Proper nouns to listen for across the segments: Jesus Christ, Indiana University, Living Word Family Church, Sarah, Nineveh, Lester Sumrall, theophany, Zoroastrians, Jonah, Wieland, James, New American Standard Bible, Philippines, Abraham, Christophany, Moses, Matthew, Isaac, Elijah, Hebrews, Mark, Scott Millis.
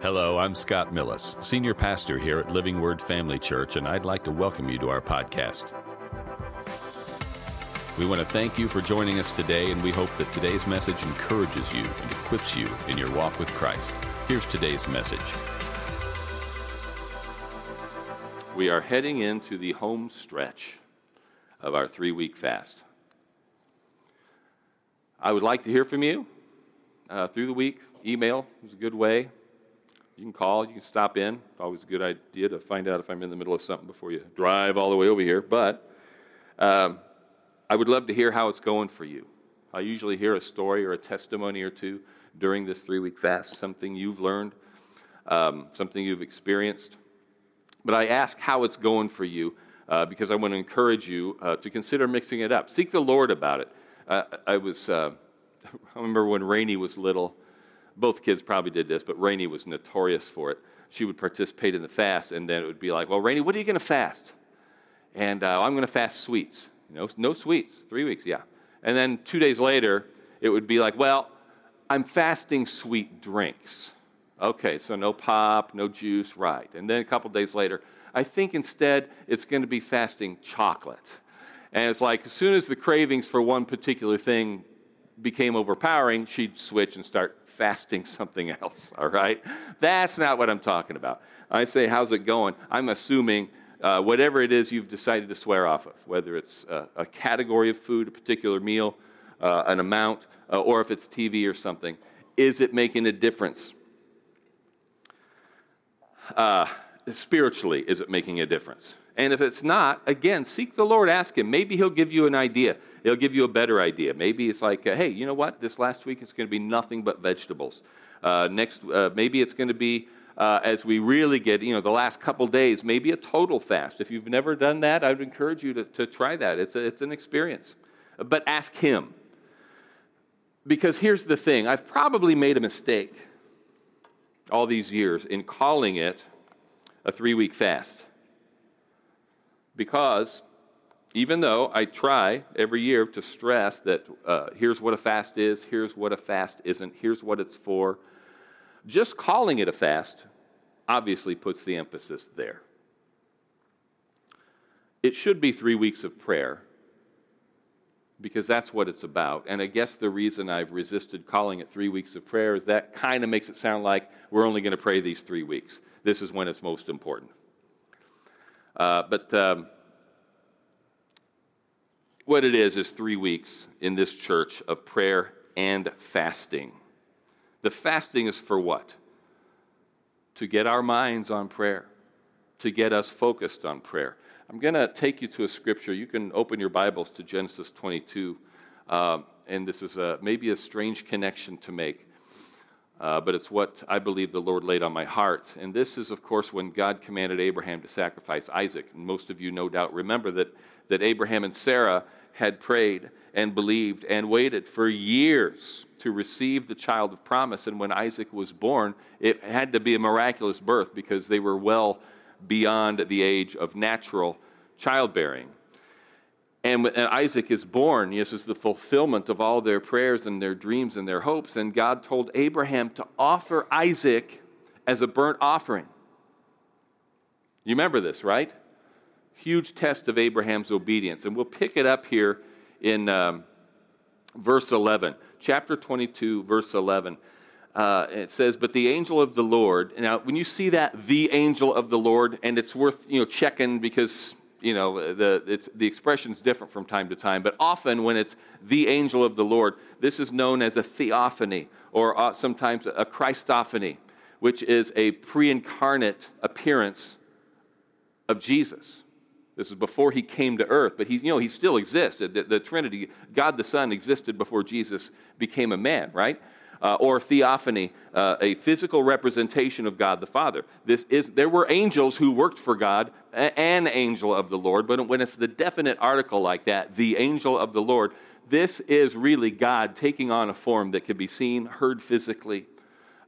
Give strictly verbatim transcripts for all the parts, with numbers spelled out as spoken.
Hello, I'm Scott Millis, Senior Pastor here at Living Word Family Church, and I'd like to welcome you to our podcast. We want to thank you for joining us today, and we hope that today's message encourages you and equips you in your walk with Christ. Here's today's message. We are heading into the home stretch of our three-week fast. I would like to hear from you uh, through the week. Email is a good way. You can call, you can stop in. It's always a good idea to find out if I'm in the middle of something before you drive all the way over here. But um, I would love to hear how it's going for you. I usually hear a story or a testimony or two during this three-week fast, something you've learned, um, something you've experienced. But I ask how it's going for you uh, because I want to encourage you uh, to consider mixing it up. Seek the Lord about it. Uh, I was, uh, I remember when Rainey was little, both kids probably did this, but Rainey was notorious for it. She would participate in the fast, and then it would be like, well, Rainey, what are you going to fast? And uh, I'm going to fast sweets. You know, no sweets, three weeks, yeah. And then two days later, it would be like, well, I'm fasting sweet drinks. Okay, so no pop, no juice, right. And then a couple days later, I think instead it's going to be fasting chocolate. And it's like as soon as the cravings for one particular thing became overpowering, she'd switch and start fasting something else, all right? That's not what I'm talking about. I say, how's it going? I'm assuming uh, whatever it is you've decided to swear off of, whether it's uh, a category of food, a particular meal, uh, an amount, uh, or if it's T V or something, is it making a difference? Uh, spiritually, is it making a difference? And if it's not, again, seek the Lord, ask him. Maybe he'll give you an idea. He'll give you a better idea. Maybe it's like, uh, hey, you know what? This last week it's going to be nothing but vegetables. Uh, next, uh, maybe it's going to be, uh, as we really get, you know, the last couple days, maybe a total fast. If you've never done that, I would encourage you to, to try that. It's a, it's an experience. But ask him. Because here's the thing. I've probably made a mistake all these years in calling it a three-week fast. Because even though I try every year to stress that uh, here's what a fast is, here's what a fast isn't, here's what it's for, just calling it a fast obviously puts the emphasis there. It should be three weeks of prayer because that's what it's about. And I guess the reason I've resisted calling it three weeks of prayer is that kind of makes it sound like we're only going to pray these three weeks. This is when it's most important. Uh, but um, what it is is three weeks in this church of prayer and fasting. The fasting is for what? To get our minds on prayer, to get us focused on prayer. I'm going to take you to a scripture. You can open your Bibles to Genesis twenty-two, um, and this is a, maybe a strange connection to make. Uh, but it's what I believe the Lord laid on my heart. And this is, of course, when God commanded Abraham to sacrifice Isaac. And most of you, no doubt, remember that, that Abraham and Sarah had prayed and believed and waited for years to receive the child of promise. And when Isaac was born, it had to be a miraculous birth because they were well beyond the age of natural childbearing. And Isaac is born. This is the fulfillment of all their prayers and their dreams and their hopes. And God told Abraham to offer Isaac as a burnt offering. You remember this, right? Huge test of Abraham's obedience. And we'll pick it up here in um, verse eleven. Chapter twenty-two, verse eleven. Uh, it says, but the angel of the Lord. Now, when you see that, the angel of the Lord, and it's worth, you know, checking because... You know, the it's, the expression's different from time to time, but often when it's the angel of the Lord, this is known as a theophany or uh, sometimes a Christophany, which is a pre-incarnate appearance of Jesus. This is before he came to earth, but he, you know, he still existed. The, the Trinity, God the Son, existed before Jesus became a man, right? Uh, or theophany, uh, a physical representation of God the Father. This is there were angels who worked for God, an angel of the Lord, but when it's the definite article like that, the angel of the Lord, this is really God taking on a form that can be seen, heard physically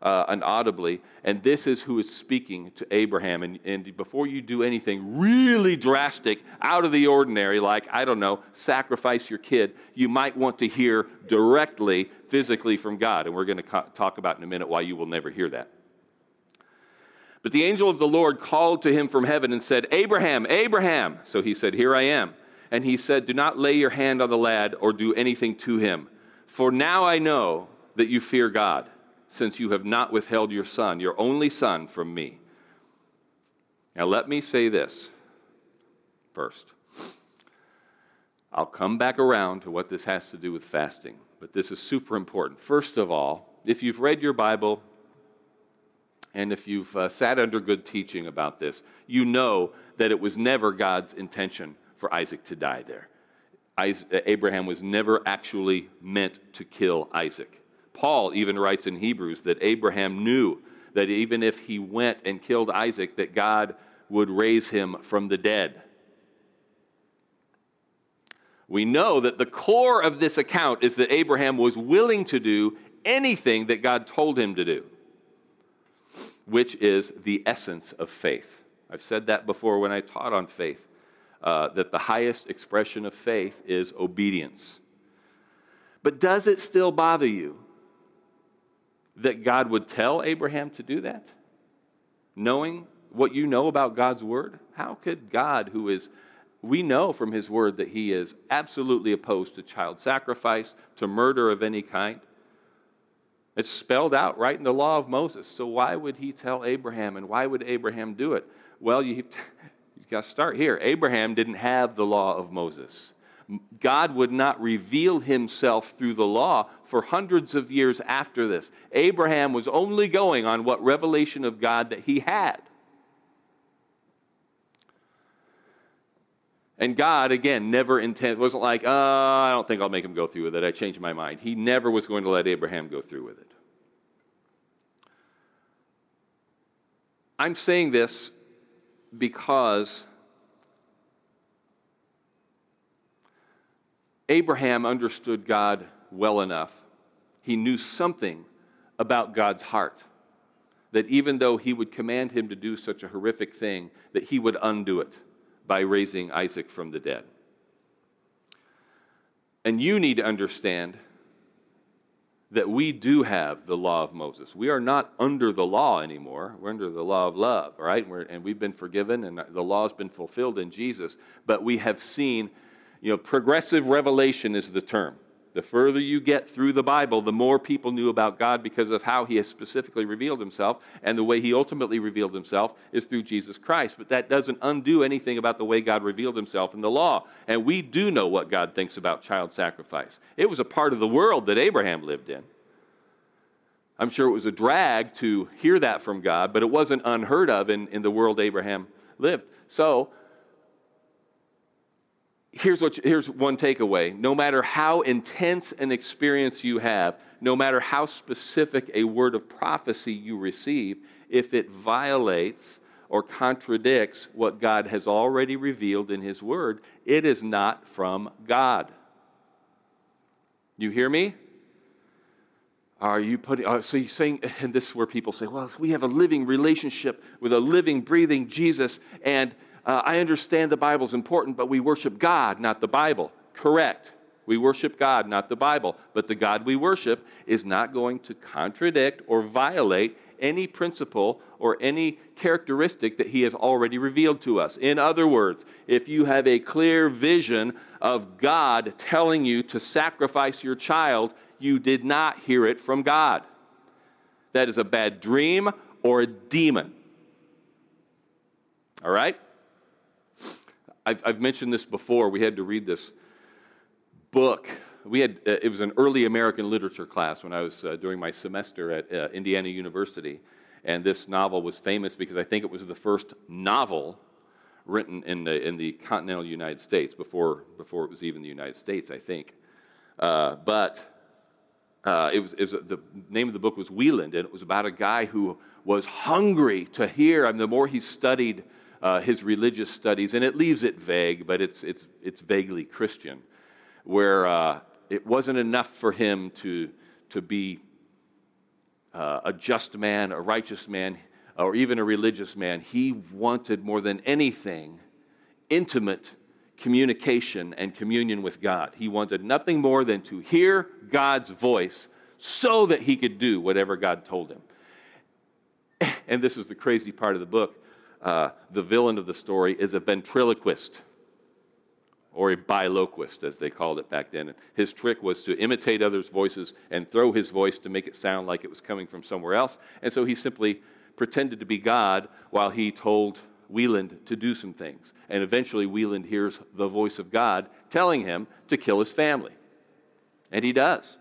uh, and audibly, and this is who is speaking to Abraham. And, and before you do anything really drastic, out of the ordinary, like, I don't know, sacrifice your kid, you might want to hear directly physically from God, and we're going to co- talk about in a minute why you will never hear that. But the angel of the Lord called to him from heaven and said, Abraham, Abraham. So he said, here I am. And he said, do not lay your hand on the lad or do anything to him. For now I know that you fear God, since you have not withheld your son, your only son, from me. Now let me say this first. I'll come back around to what this has to do with fasting, but this is super important. First of all, if you've read your Bible and if you've uh, sat under good teaching about this, you know that it was never God's intention for Isaac to die there. Isaac, Abraham was never actually meant to kill Isaac. Paul even writes in Hebrews that Abraham knew that even if he went and killed Isaac, that God would raise him from the dead. We know that the core of this account is that Abraham was willing to do anything that God told him to do, which is the essence of faith. I've said that before when I taught on faith, uh, that the highest expression of faith is obedience. But does it still bother you that God would tell Abraham to do that? Knowing what you know about God's word, how could God, who is, we know from his word that he is absolutely opposed to child sacrifice, to murder of any kind. It's spelled out right in the law of Moses. So why would he tell Abraham, and why would Abraham do it? Well, you've got to start here. Abraham didn't have the law of Moses. God would not reveal himself through the law for hundreds of years after this. Abraham was only going on what revelation of God that he had. And God, again, never intended, wasn't like, uh, I don't think I'll make him go through with it. I changed my mind. He never was going to let Abraham go through with it. I'm saying this because Abraham understood God well enough. He knew something about God's heart, that even though he would command him to do such a horrific thing, that he would undo it by raising Isaac from the dead. And you need to understand that we do have the law of Moses. We are not under the law anymore. We're under the law of love, right? We're, and we've been forgiven, and the law has been fulfilled in Jesus. But we have seen, you know, progressive revelation is the term. The further you get through the Bible, the more people knew about God because of how he has specifically revealed himself, and the way he ultimately revealed himself is through Jesus Christ. But that doesn't undo anything about the way God revealed himself in the law. And we do know what God thinks about child sacrifice. It was a part of the world that Abraham lived in. I'm sure it was a drag to hear that from God, but it wasn't unheard of in, in the world Abraham lived. So, Here's what. Here's one takeaway. No matter how intense an experience you have, no matter how specific a word of prophecy you receive, if it violates or contradicts what God has already revealed in his word, it is not from God. You hear me? Are you putting, are, so you're saying, and this is where people say, well, we have a living relationship with a living, breathing Jesus, and Uh, I understand the Bible's important, but we worship God, not the Bible. Correct. We worship God, not the Bible. But the God we worship is not going to contradict or violate any principle or any characteristic that he has already revealed to us. In other words, if you have a clear vision of God telling you to sacrifice your child, you did not hear it from God. That is a bad dream or a demon. All right? I've, I've mentioned this before. We had to read this book. We had uh, it was an early American literature class when I was uh, doing my semester at uh, Indiana University, and this novel was famous because I think it was the first novel written in the in the continental United States before before it was even the United States, I think. Uh, but uh, it was, it was the name of the book was Wieland, and it was about a guy who was hungry to hear. I mean, the more he studied Uh, his religious studies, and it leaves it vague, but it's it's it's vaguely Christian, where uh, it wasn't enough for him to to be uh, a just man, a righteous man, or even a religious man. He wanted more than anything intimate communication and communion with God. He wanted nothing more than to hear God's voice so that he could do whatever God told him. And this is the crazy part of the book. Uh, the villain of the story is a ventriloquist, or a biloquist, as they called it back then. His trick was to imitate others' voices and throw his voice to make it sound like it was coming from somewhere else. And so he simply pretended to be God while he told Wieland to do some things. And eventually Wieland hears the voice of God telling him to kill his family. And he does.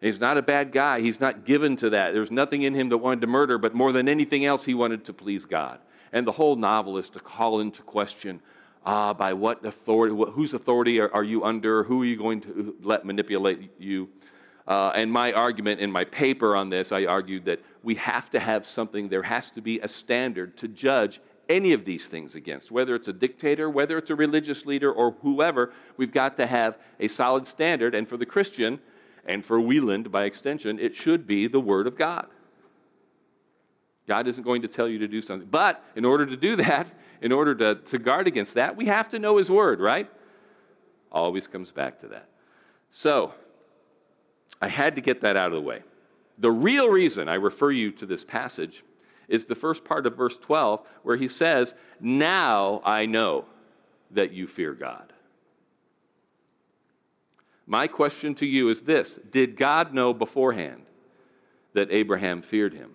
He's not a bad guy. He's not given to that. There's nothing in him that wanted to murder, but more than anything else, he wanted to please God. And the whole novel is to call into question, ah, by what authority, whose authority are, are you under? Who are you going to let manipulate you? Uh, and my argument in my paper on this, I argued that we have to have something, there has to be a standard to judge any of these things against, whether it's a dictator, whether it's a religious leader, or whoever. We've got to have a solid standard, and for the Christian, and for Wieland, by extension, it should be the Word of God. God isn't going to tell you to do something. But in order to do that, in order to, to guard against that, we have to know His Word, right? Always comes back to that. So, I had to get that out of the way. The real reason I refer you to this passage is the first part of verse twelve, where he says, "Now I know that you fear God." My question to you is this: did God know beforehand that Abraham feared him?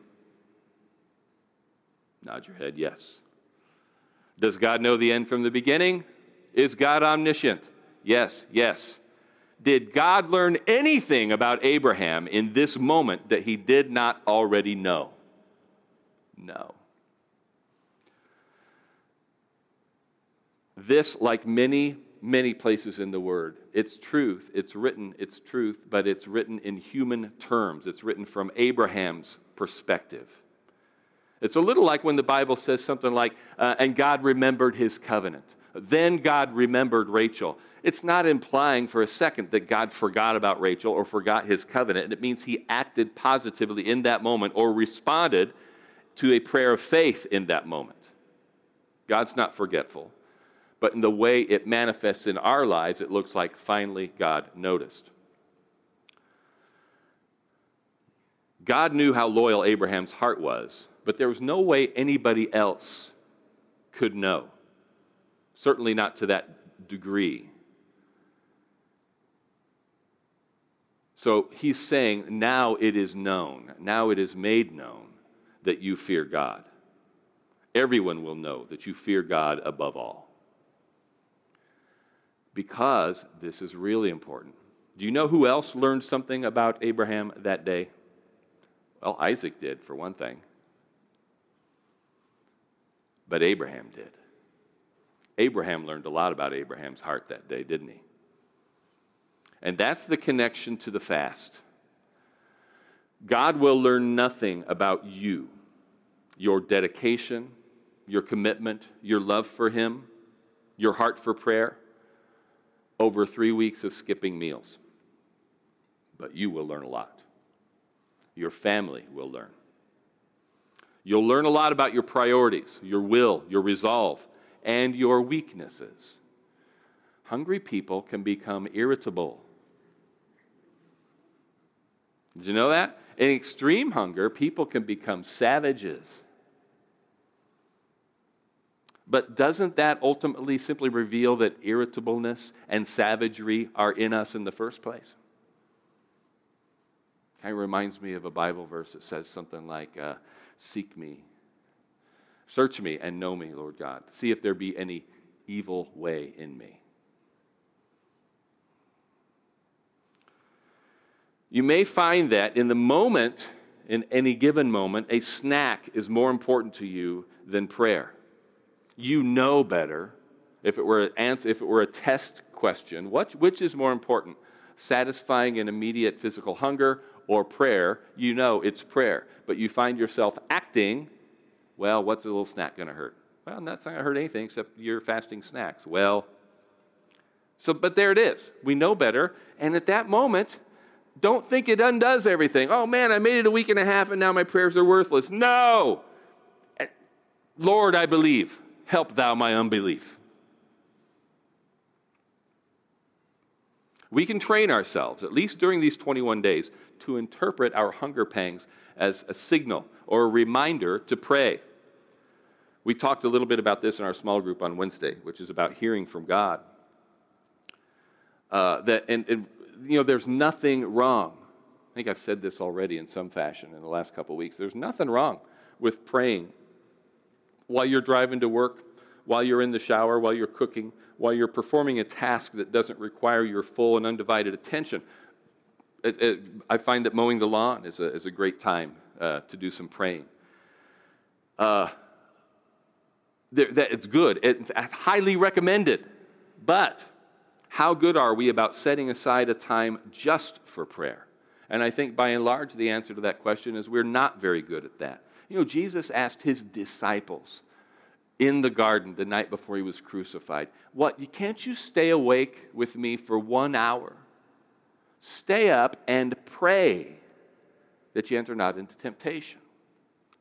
Nod your head, yes. Does God know the end from the beginning? Is God omniscient? Yes, yes. Did God learn anything about Abraham in this moment that he did not already know? No. This, like many, many places in the Word, it's truth, it's written, it's truth, but it's written in human terms. It's written from Abraham's perspective. It's a little like when the Bible says something like, uh, and God remembered his covenant. Then God remembered Rachel. It's not implying for a second that God forgot about Rachel or forgot his covenant. And it means he acted positively in that moment or responded to a prayer of faith in that moment. God's not forgetful. But in the way it manifests in our lives, it looks like finally God noticed. God knew how loyal Abraham's heart was, but there was no way anybody else could know. Certainly not to that degree. So he's saying, now it is known, now it is made known that you fear God. Everyone will know that you fear God above all. Because this is really important. Do you know who else learned something about Abraham that day? Well, Isaac did, for one thing. But Abraham did. Abraham learned a lot about Abraham's heart that day, didn't he? And that's the connection to the fast. God will learn nothing about you, your dedication, your commitment, your love for Him, your heart for prayer, over three weeks of skipping meals. But you will learn a lot. Your family will learn. You'll learn a lot about your priorities, your will, your resolve, and your weaknesses. Hungry people can become irritable. Did you know that? In extreme hunger, people can become savages. But doesn't that ultimately simply reveal that irritableness and savagery are in us in the first place? Kind of reminds me of a Bible verse that says something like, uh, seek me, search me and know me, Lord God. See if there be any evil way in me. You may find that in the moment, in any given moment, a snack is more important to you than prayer. You know better. If it were an answer, if it were a test question, what, which is more important? Satisfying an immediate physical hunger or prayer? You know it's prayer, but you find yourself acting, well, what's a little snack going to hurt? Well, that's not going to hurt anything except your fasting snacks. Well, so, but there it is. We know better, and at that moment, don't think it undoes everything. Oh, man, I made it a week and a half, and now my prayers are worthless. No! Lord, I believe. Help thou my unbelief. We can train ourselves, at least during these twenty-one days, to interpret our hunger pangs as a signal or a reminder to pray. We talked a little bit about this in our small group on Wednesday, which is about hearing from God. Uh, that and, and you know, there's nothing wrong. I think I've said this already in some fashion in the last couple of weeks. There's nothing wrong with praying while you're driving to work, while you're in the shower, while you're cooking, while you're performing a task that doesn't require your full and undivided attention. It, it, I find that mowing the lawn is a, is a great time uh, to do some praying. Uh, there, that it's good. It's highly recommended. But how good are we about setting aside a time just for prayer? And I think by and large the answer to that question is we're not very good at that. You know, Jesus asked his disciples in the garden the night before he was crucified, what, can't you stay awake with me for one hour? Stay up and pray that you enter not into temptation.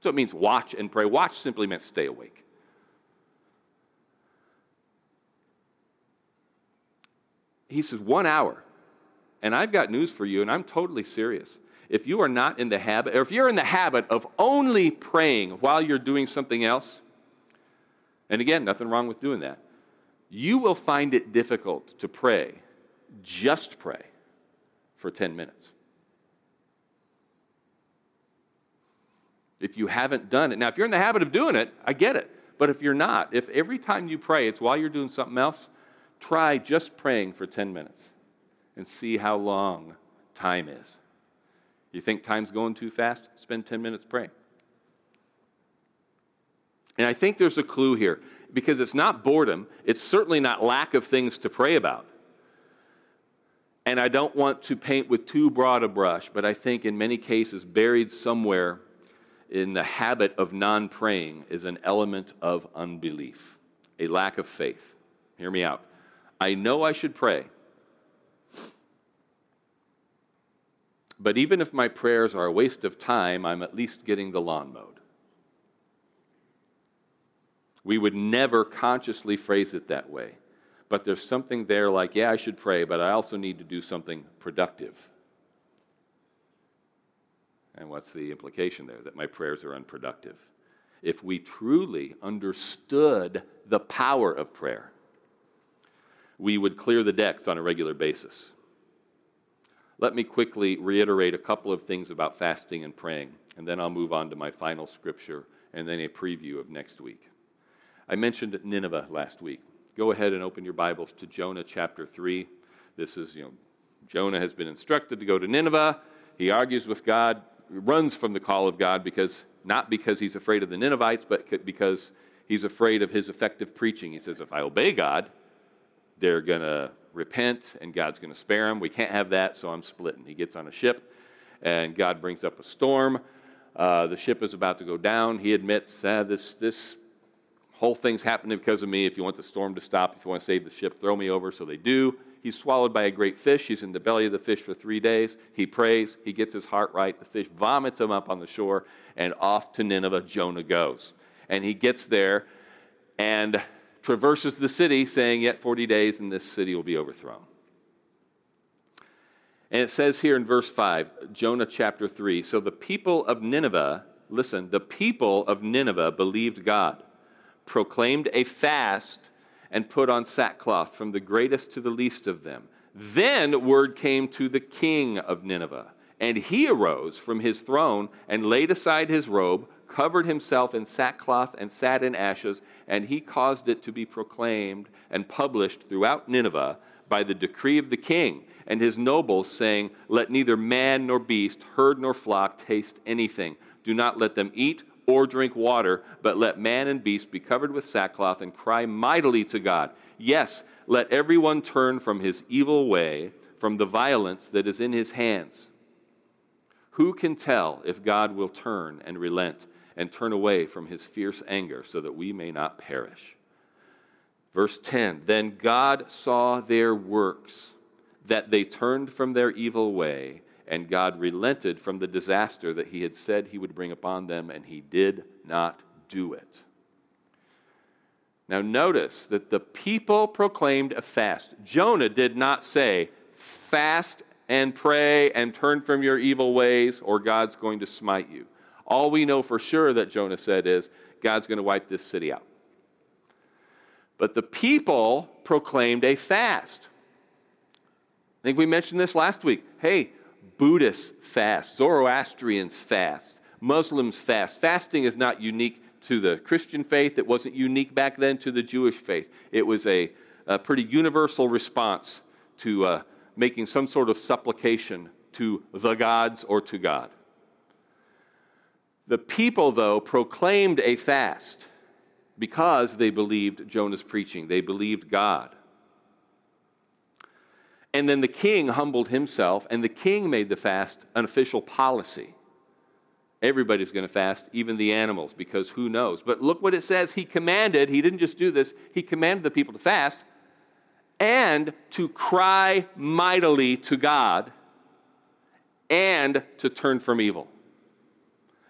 So it means watch and pray. Watch simply meant stay awake. He says, one hour. And I've got news for you, and I'm totally serious. If you are not in the habit, or if you're in the habit of only praying while you're doing something else, and again, nothing wrong with doing that, you will find it difficult to pray, just pray, for ten minutes. If you haven't done it. Now, if you're in the habit of doing it, I get it. But if you're not, if every time you pray it's while you're doing something else, try just praying for ten minutes and see how long time is. You think time's going too fast? Spend ten minutes praying. And I think there's a clue here, because it's not boredom. It's certainly not lack of things to pray about. And I don't want to paint with too broad a brush, but I think in many cases buried somewhere in the habit of non-praying is an element of unbelief, a lack of faith. Hear me out. I know I should pray, but even if my prayers are a waste of time, I'm at least getting the lawn mowed. We would never consciously phrase it that way. But there's something there like, yeah, I should pray, but I also need to do something productive. And what's the implication there? That my prayers are unproductive. If we truly understood the power of prayer, we would clear the decks on a regular basis. Let me quickly reiterate a couple of things about fasting and praying, and then I'll move on to my final scripture and then a preview of next week. I mentioned Nineveh last week. Go ahead and open your Bibles to Jonah chapter three. This is, you know, Jonah has been instructed to go to Nineveh. He argues with God, runs from the call of God, because not because he's afraid of the Ninevites, but because he's afraid of his effective preaching. He says, if I obey God, they're going to repent and God's going to spare them. We can't have that, so I'm splitting. He gets on a ship and God brings up a storm. Uh, the ship is about to go down. He admits, ah, this this. whole thing's happening because of me. If you want the storm to stop, if you want to save the ship, throw me over. So they do. He's swallowed by a great fish. He's in the belly of the fish for three days. He prays. He gets his heart right. The fish vomits him up on the shore, and off to Nineveh Jonah goes. And he gets there and traverses the city, saying, yet forty days and this city will be overthrown. And it says here in verse five, Jonah chapter three, so the people of Nineveh, listen, the people of Nineveh believed God, proclaimed a fast, and put on sackcloth from the greatest to the least of them. Then word came to the king of Nineveh, and he arose from his throne and laid aside his robe, covered himself in sackcloth and sat in ashes, and he caused it to be proclaimed and published throughout Nineveh by the decree of the king and his nobles, saying, let neither man nor beast, herd nor flock taste anything. Do not let them eat or drink water, but let man and beast be covered with sackcloth and cry mightily to God. Yes, let everyone turn from his evil way, from the violence that is in his hands. Who can tell if God will turn and relent and turn away from his fierce anger so that we may not perish? Verse ten, then God saw their works, that they turned from their evil way, and God relented from the disaster that he had said he would bring upon them, and he did not do it. Now notice that the people proclaimed a fast. Jonah did not say, fast and pray and turn from your evil ways, or God's going to smite you. All we know for sure that Jonah said is, God's going to wipe this city out. But the people proclaimed a fast. I think we mentioned this last week. Hey, Buddhists fast, Zoroastrians fast, Muslims fast. Fasting is not unique to the Christian faith. It wasn't unique back then to the Jewish faith. It was a, a pretty universal response to uh, making some sort of supplication to the gods or to God. The people, though, proclaimed a fast because they believed Jonah's preaching. They believed God. And then the king humbled himself, and the king made the fast an official policy. Everybody's going to fast, even the animals, because who knows? But look what it says. He commanded, he didn't just do this, he commanded the people to fast and to cry mightily to God and to turn from evil.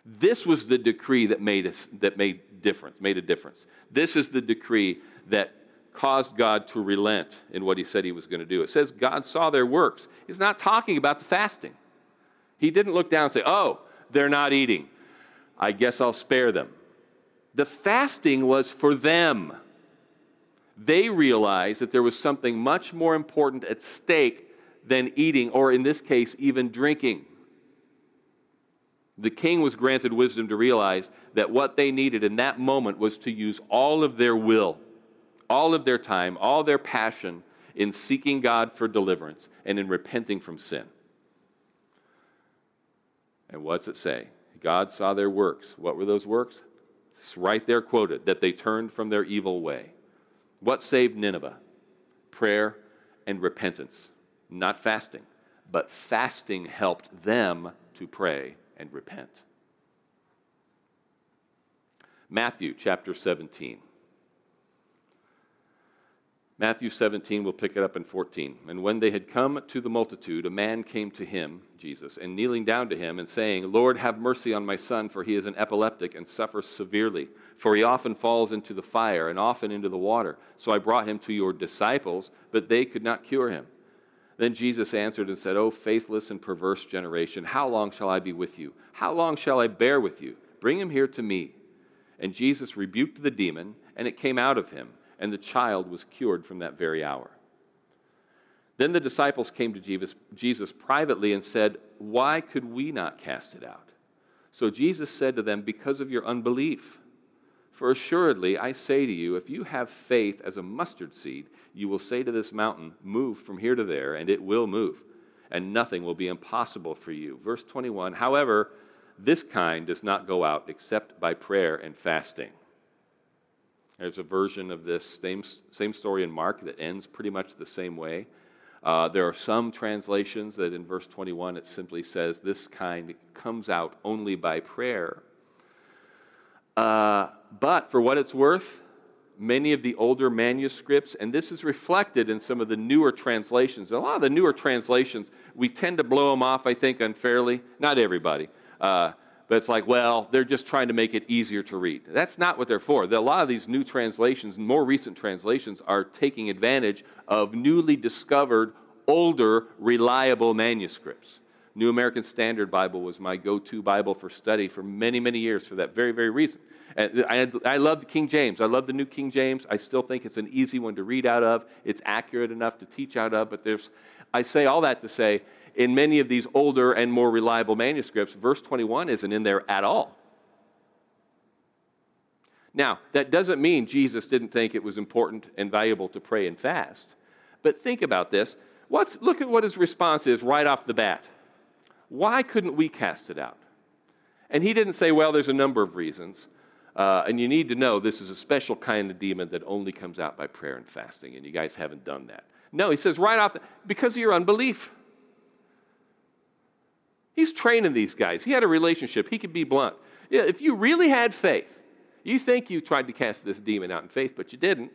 This was the decree that made us, that made difference, made a difference. This is the decree that caused God to relent in what he said he was going to do. It says God saw their works. It's not talking about the fasting. He didn't look down and say, oh, they're not eating. I guess I'll spare them. The fasting was for them. They realized that there was something much more important at stake than eating, or in this case, even drinking. The king was granted wisdom to realize that what they needed in that moment was to use all of their will, all of their time, all their passion in seeking God for deliverance and in repenting from sin. And what's it say? God saw their works. What were those works? It's right there quoted, that they turned from their evil way. What saved Nineveh? Prayer and repentance. Not fasting, but fasting helped them to pray and repent. Matthew chapter seventeen. Matthew seventeen, we'll pick it up in fourteen. And when they had come to the multitude, a man came to him, Jesus, and kneeling down to him and saying, Lord, have mercy on my son, for he is an epileptic and suffers severely. For he often falls into the fire and often into the water. So I brought him to your disciples, but they could not cure him. Then Jesus answered and said, O faithless and perverse generation, how long shall I be with you? How long shall I bear with you? Bring him here to me. And Jesus rebuked the demon, and it came out of him. And the child was cured from that very hour. Then the disciples came to Jesus privately and said, Why could we not cast it out? So Jesus said to them, Because of your unbelief. For assuredly, I say to you, if you have faith as a mustard seed, you will say to this mountain, Move from here to there, and it will move, and nothing will be impossible for you. Verse twenty-one, however, this kind does not go out except by prayer and fasting. There's a version of this same, same story in Mark that ends pretty much the same way. Uh, there are some translations that in verse twenty-one it simply says, this kind comes out only by prayer. Uh, but for what it's worth, many of the older manuscripts, and this is reflected in some of the newer translations. A lot of the newer translations, we tend to blow them off, I think, unfairly. Not everybody. Uh But it's like, well, they're just trying to make it easier to read. That's not what they're for. A lot of these new translations, more recent translations, are taking advantage of newly discovered, older, reliable manuscripts. New American Standard Bible was my go-to Bible for study for many, many years for that very, very reason. And I, I love the King James. I love the New King James. I still think it's an easy one to read out of. It's accurate enough to teach out of. But there's, I say all that to say, in many of these older and more reliable manuscripts, verse twenty-one isn't in there at all. Now, that doesn't mean Jesus didn't think it was important and valuable to pray and fast. But think about this. What's, look at what his response is right off the bat. Why couldn't we cast it out? And he didn't say, well, there's a number of reasons. Uh, and you need to know this is a special kind of demon that only comes out by prayer and fasting. And you guys haven't done that. No, he says right off the bat, because of your unbelief. He's training these guys. He had a relationship. He could be blunt. If you really had faith, you think you tried to cast this demon out in faith, but you didn't.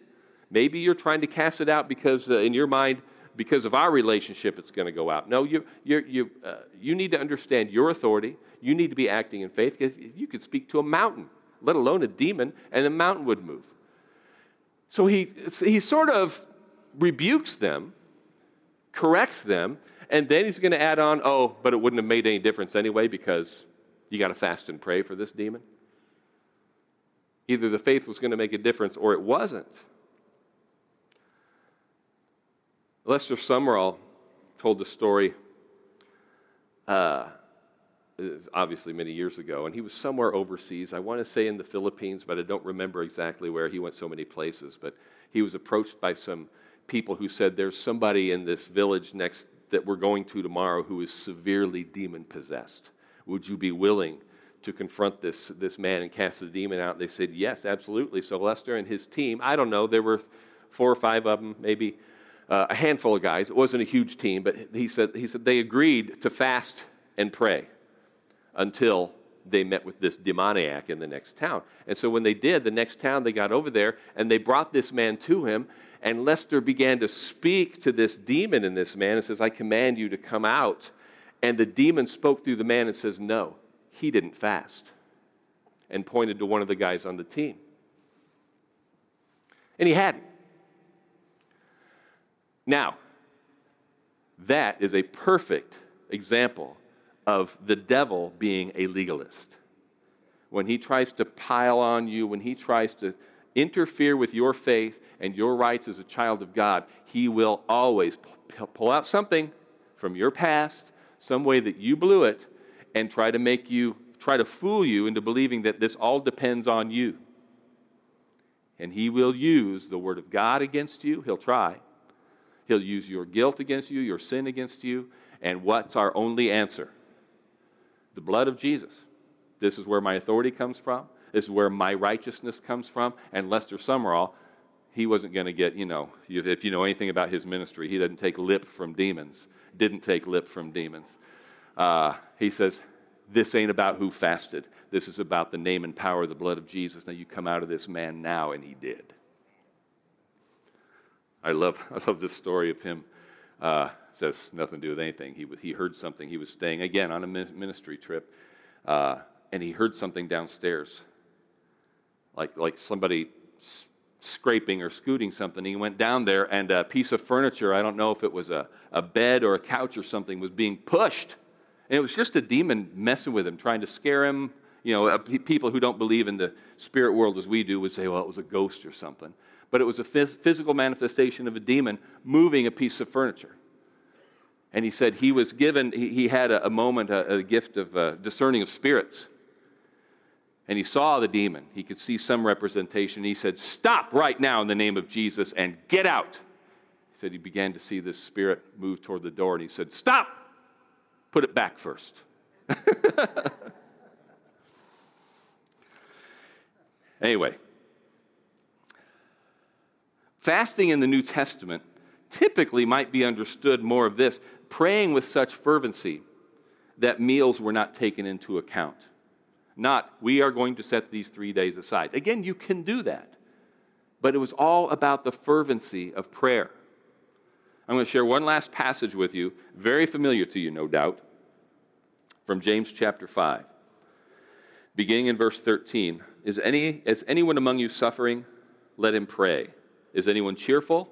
Maybe you're trying to cast it out because, uh, in your mind, because of our relationship, it's going to go out. No, you you you uh, you need to understand your authority. You need to be acting in faith. You could speak to a mountain, let alone a demon, and the mountain would move. So he he sort of rebukes them, corrects them, And then he's going to add on, oh, but it wouldn't have made any difference anyway because you got to fast and pray for this demon. Either the faith was going to make a difference or it wasn't. Lester Sumrall told the story, uh, obviously many years ago, and he was somewhere overseas. I want to say in the Philippines, but I don't remember exactly where. He went so many places, but he was approached by some people who said, there's somebody in this village next that we're going to tomorrow who is severely demon-possessed. Would you be willing to confront this, this man and cast the demon out? And they said, yes, absolutely. So Lester and his team, I don't know, there were four or five of them, maybe uh, a handful of guys. It wasn't a huge team, but he said, he said they agreed to fast and pray until they met with this demoniac in the next town. And so when they did, the next town they got over there, and they brought this man to him, and Lester began to speak to this demon in this man and says, I command you to come out. And the demon spoke through the man and says, no, he didn't fast, and pointed to one of the guys on the team. And he hadn't. Now, that is a perfect example of the devil being a legalist. When he tries to pile on you, when he tries to interfere with your faith and your rights as a child of God, he will always pull out something from your past, some way that you blew it, and try to make you, try to fool you into believing that this all depends on you. And he will use the word of God against you. He'll try. He'll use your guilt against you, your sin against you, and what's our only answer? The blood of Jesus. This is where my authority comes from. This is where my righteousness comes from. And Lester Sumrall, he wasn't going to get, you know, if you know anything about his ministry, he doesn't take lip from demons. Didn't take lip from demons. Uh, he says, this ain't about who fasted. This is about the name and power of the blood of Jesus. Now you come out of this man now, and he did. I love, I love this story of him. Uh, it has nothing to do with anything. He he heard something. He was staying, again, on a ministry trip, uh, and he heard something downstairs, like like somebody s- scraping or scooting something. He went down there, and a piece of furniture, I don't know if it was a, a bed or a couch or something, was being pushed. And it was just a demon messing with him, trying to scare him. You know, people who don't believe in the spirit world as we do would say, well, it was a ghost or something. But it was a phys- physical manifestation of a demon moving a piece of furniture. And he said he was given, he, he had a, a moment, a, a gift of uh, discerning of spirits. And he saw the demon. He could see some representation. He said, stop right now in the name of Jesus and get out. He said he began to see this spirit move toward the door. And he said, stop, put it back first. Anyway. Fasting in the New Testament typically might be understood more of this, praying with such fervency that meals were not taken into account. Not, we are going to set these three days aside. Again, you can do that, but it was all about the fervency of prayer. I'm going to share one last passage with you, very familiar to you, no doubt, from James chapter five. Beginning in verse thirteen, Is any, is anyone among you suffering? Let him pray. Is anyone cheerful?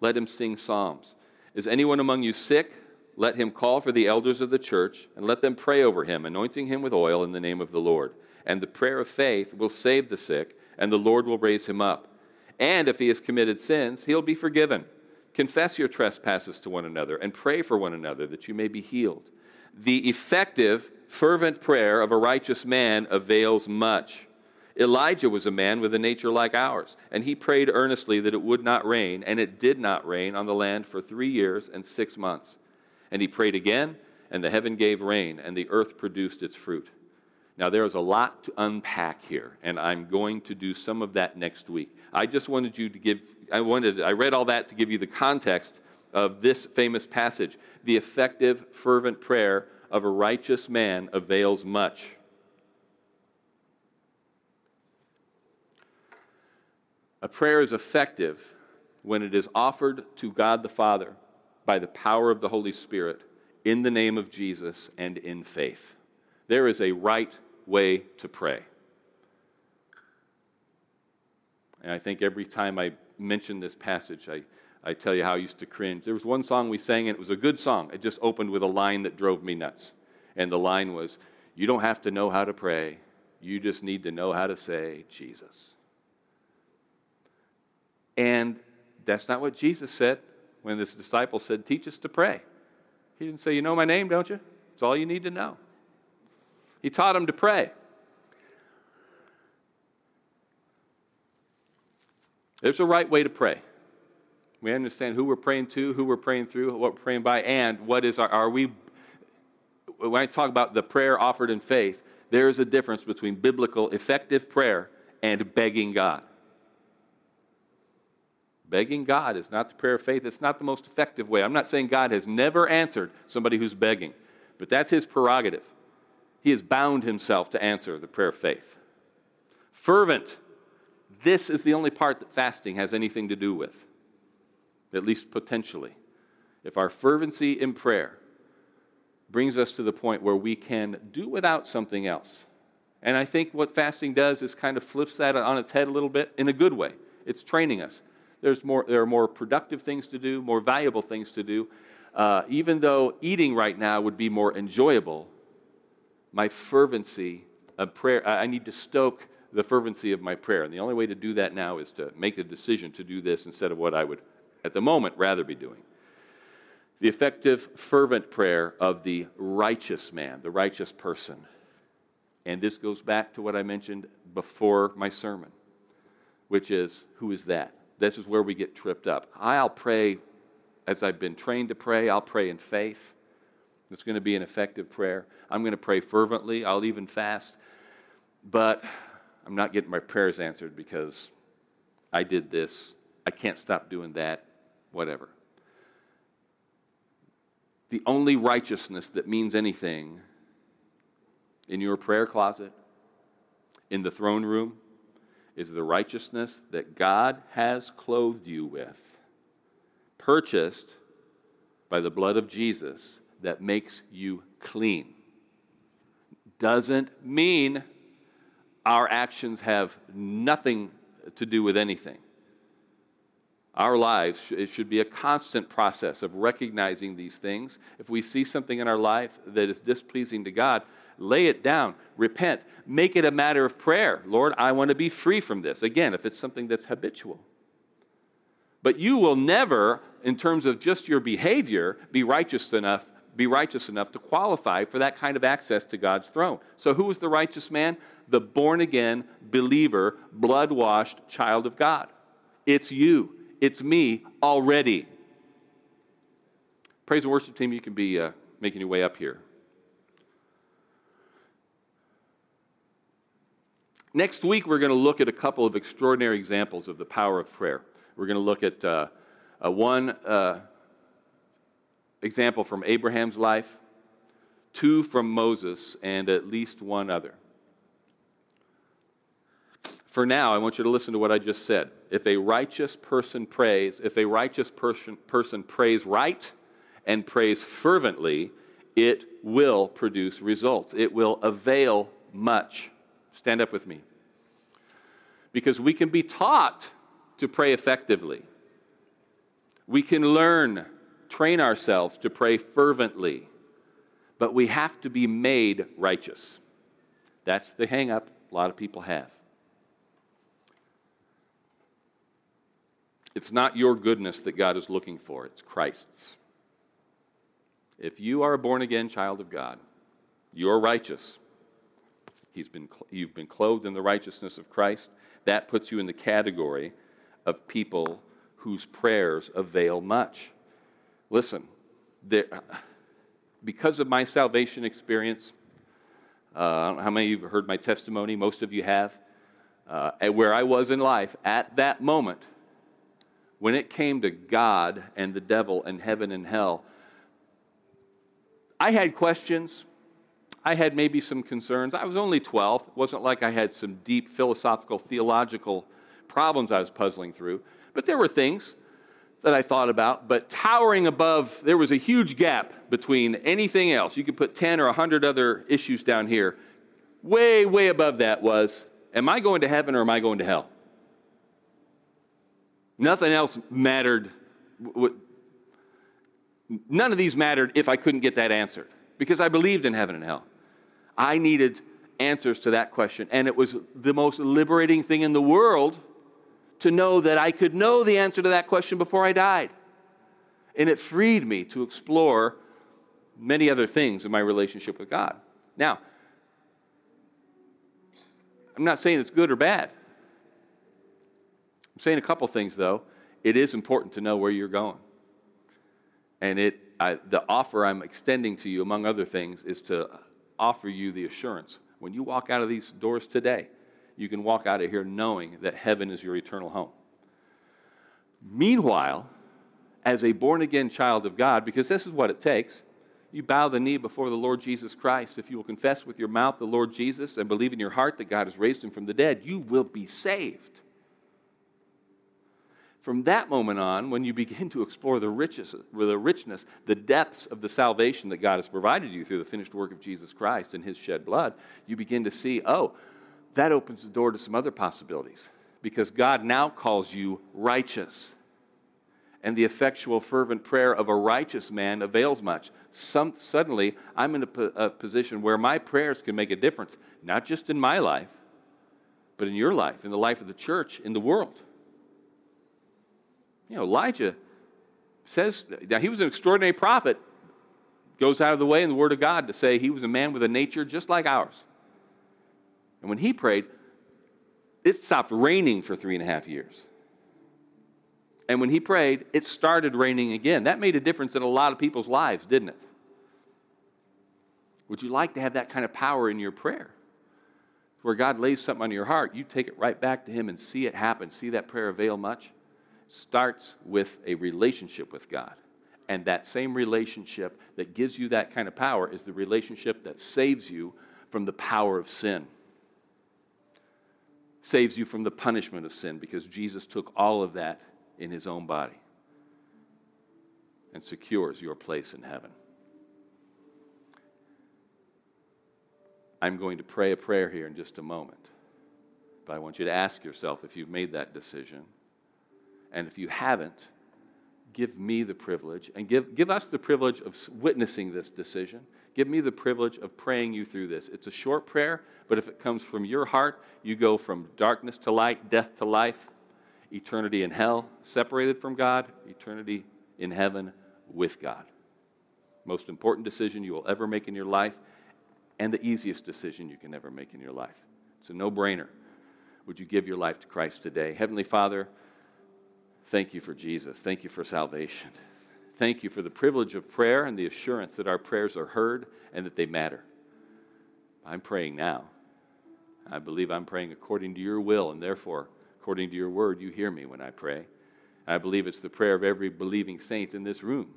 Let him sing psalms. Is anyone among you sick? Let him call for the elders of the church, and let them pray over him, anointing him with oil in the name of the Lord. And the prayer of faith will save the sick, and the Lord will raise him up. And if he has committed sins, he'll be forgiven. Confess your trespasses to one another, and pray for one another, that you may be healed. The effective, fervent prayer of a righteous man avails much. Elijah was a man with a nature like ours, and he prayed earnestly that it would not rain, and it did not rain on the land for three years and six months. And he prayed again, and the heaven gave rain, and the earth produced its fruit. Now, there is a lot to unpack here, and I'm going to do some of that next week. I just wanted you to give, I wanted, I read all that to give you the context of this famous passage. The effective, fervent prayer of a righteous man avails much. A prayer is effective when it is offered to God the Father by the power of the Holy Spirit in the name of Jesus and in faith. There is a right way to pray. And I think every time I mention this passage, I, I tell you how I used to cringe. There was one song we sang, and it was a good song. It just opened with a line that drove me nuts. And the line was, you don't have to know how to pray. You just need to know how to say Jesus. And that's not what Jesus said when this disciple said, teach us to pray. He didn't say, you know my name, don't you? It's all you need to know. He taught him to pray. There's a right way to pray. We understand who we're praying to, who we're praying through, what we're praying by, and what is our, are we, when I talk about the prayer offered in faith, there is a difference between biblical, effective prayer and begging God. Begging God is not the prayer of faith. It's not the most effective way. I'm not saying God has never answered somebody who's begging, but that's his prerogative. He has bound himself to answer the prayer of faith. Fervent. This is the only part that fasting has anything to do with, at least potentially. If our fervency in prayer brings us to the point where we can do without something else, and I think what fasting does is kind of flips that on its head a little bit in a good way. It's training us. There's more. There are more productive things to do, more valuable things to do. Uh, even though eating right now would be more enjoyable, my fervency of prayer, I need to stoke the fervency of my prayer. And the only way to do that now is to make a decision to do this instead of what I would, at the moment, rather be doing. The effective, fervent prayer of the righteous man, the righteous person. And this goes back to what I mentioned before my sermon, which is, who is that? This is where we get tripped up. I'll pray as I've been trained to pray. I'll pray in faith. It's going to be an effective prayer. I'm going to pray fervently. I'll even fast. But I'm not getting my prayers answered because I did this. I can't stop doing that. Whatever. The only righteousness that means anything in your prayer closet, in the throne room, is the righteousness that God has clothed you with, purchased by the blood of Jesus, that makes you clean. Doesn't mean our actions have nothing to do with anything. Our lives, it should be a constant process of recognizing these things. If we see something in our life that is displeasing to God, lay it down, repent, make it a matter of prayer. Lord, I want to be free from this. Again, if it's something that's habitual. But you will never, in terms of just your behavior, be righteous enough, be righteous enough to qualify for that kind of access to God's throne. So who is the righteous man? The born-again, believer, blood-washed child of God. It's you. It's me already. Praise and worship team, you can be uh, making your way up here. Next week, we're going to look at a couple of extraordinary examples of the power of prayer. We're going to look at uh, uh, one uh, example from Abraham's life, two from Moses, and at least one other. For now, I want you to listen to what I just said. If a righteous person prays, if a righteous person, person prays right and prays fervently, it will produce results. It will avail much. Stand up with me. Because we can be taught to pray effectively. We can learn, train ourselves to pray fervently, but we have to be made righteous. That's the hang-up a lot of people have. It's not your goodness that God is looking for, it's Christ's. If you are a born-again child of God, you're righteous. He's been, you've been clothed in the righteousness of Christ. That puts you in the category of people whose prayers avail much. Listen, there, because of my salvation experience, uh, I don't know how many of you have heard my testimony, most of you have, uh, and where I was in life at that moment, when it came to God and the devil and heaven and hell, I had questions. I had maybe some concerns. I was only twelve. It wasn't like I had some deep philosophical, theological problems I was puzzling through. But there were things that I thought about, but towering above, there was a huge gap between anything else. You could put ten or one hundred other issues down here. Way, way above that was, am I going to heaven or am I going to hell? Nothing else mattered None of these mattered if I couldn't get that answered, because I believed in heaven and hell. I needed answers to that question, and it was the most liberating thing in the world to know that I could know the answer to that question before I died. And it freed me to explore many other things in my relationship with God. Now, I'm not saying it's good or bad. I'm saying a couple things, though. It is important to know where you're going. And it, I, the offer I'm extending to you, among other things, is to offer you the assurance. When you walk out of these doors today, you can walk out of here knowing that heaven is your eternal home. Meanwhile, as a born-again child of God, because this is what it takes, you bow the knee before the Lord Jesus Christ. If you will confess with your mouth the Lord Jesus and believe in your heart that God has raised him from the dead, you will be saved. From that moment on, when you begin to explore the riches, the richness, the depths of the salvation that God has provided you through the finished work of Jesus Christ and his shed blood, you begin to see, oh, that opens the door to some other possibilities, because God now calls you righteous. And the effectual, fervent prayer of a righteous man avails much. Some, suddenly, I'm in a, po- a position where my prayers can make a difference, not just in my life, but in your life, in the life of the church, in the world. You know, Elijah says, now he was an extraordinary prophet, goes out of the way in the Word of God to say he was a man with a nature just like ours. And when he prayed, it stopped raining for three and a half years. And when he prayed, it started raining again. That made a difference in a lot of people's lives, didn't it? Would you like to have that kind of power in your prayer? Where God lays something on your heart, you take it right back to him and see it happen. See that prayer avail much? Starts with a relationship with God. And that same relationship that gives you that kind of power is the relationship that saves you from the power of sin. Saves you from the punishment of sin, because Jesus took all of that in his own body and secures your place in heaven. I'm going to pray a prayer here in just a moment, but I want you to ask yourself if you've made that decision. And if you haven't, give me the privilege, and give, give us the privilege of witnessing this decision. Give me the privilege of praying you through this. It's a short prayer, but if it comes from your heart, you go from darkness to light, death to life, eternity in hell, separated from God, eternity in heaven with God. Most important decision you will ever make in your life, and the easiest decision you can ever make in your life. It's a no-brainer. Would you give your life to Christ today? Heavenly Father, thank you for Jesus. Thank you for salvation. Thank you for the privilege of prayer and the assurance that our prayers are heard and that they matter. I'm praying now. I believe I'm praying according to your will, and therefore, according to your word, you hear me when I pray. I believe it's the prayer of every believing saint in this room.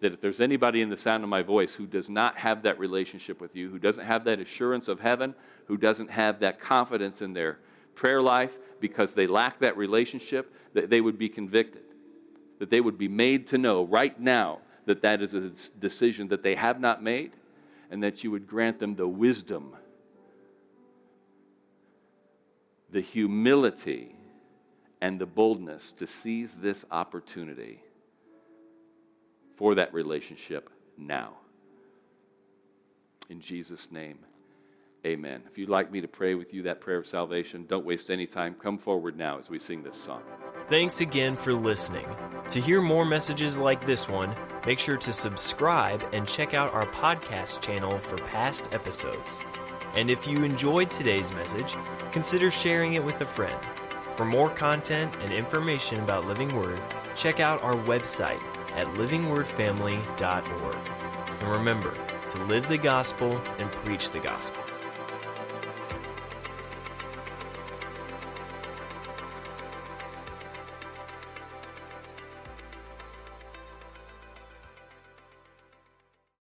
That if there's anybody in the sound of my voice who does not have that relationship with you, who doesn't have that assurance of heaven, who doesn't have that confidence in their prayer life because they lack that relationship, that they would be convicted, that they would be made to know right now that that is a decision that they have not made, and that you would grant them the wisdom, the humility, and the boldness to seize this opportunity for that relationship now. In Jesus' name, amen. If you'd like me to pray with you that prayer of salvation, don't waste any time. Come forward now as we sing this song. Thanks again for listening. To hear more messages like this one, make sure to subscribe and check out our podcast channel for past episodes. And if you enjoyed today's message, consider sharing it with a friend. For more content and information about Living Word, check out our website at living word family dot org. And remember to live the gospel and preach the gospel.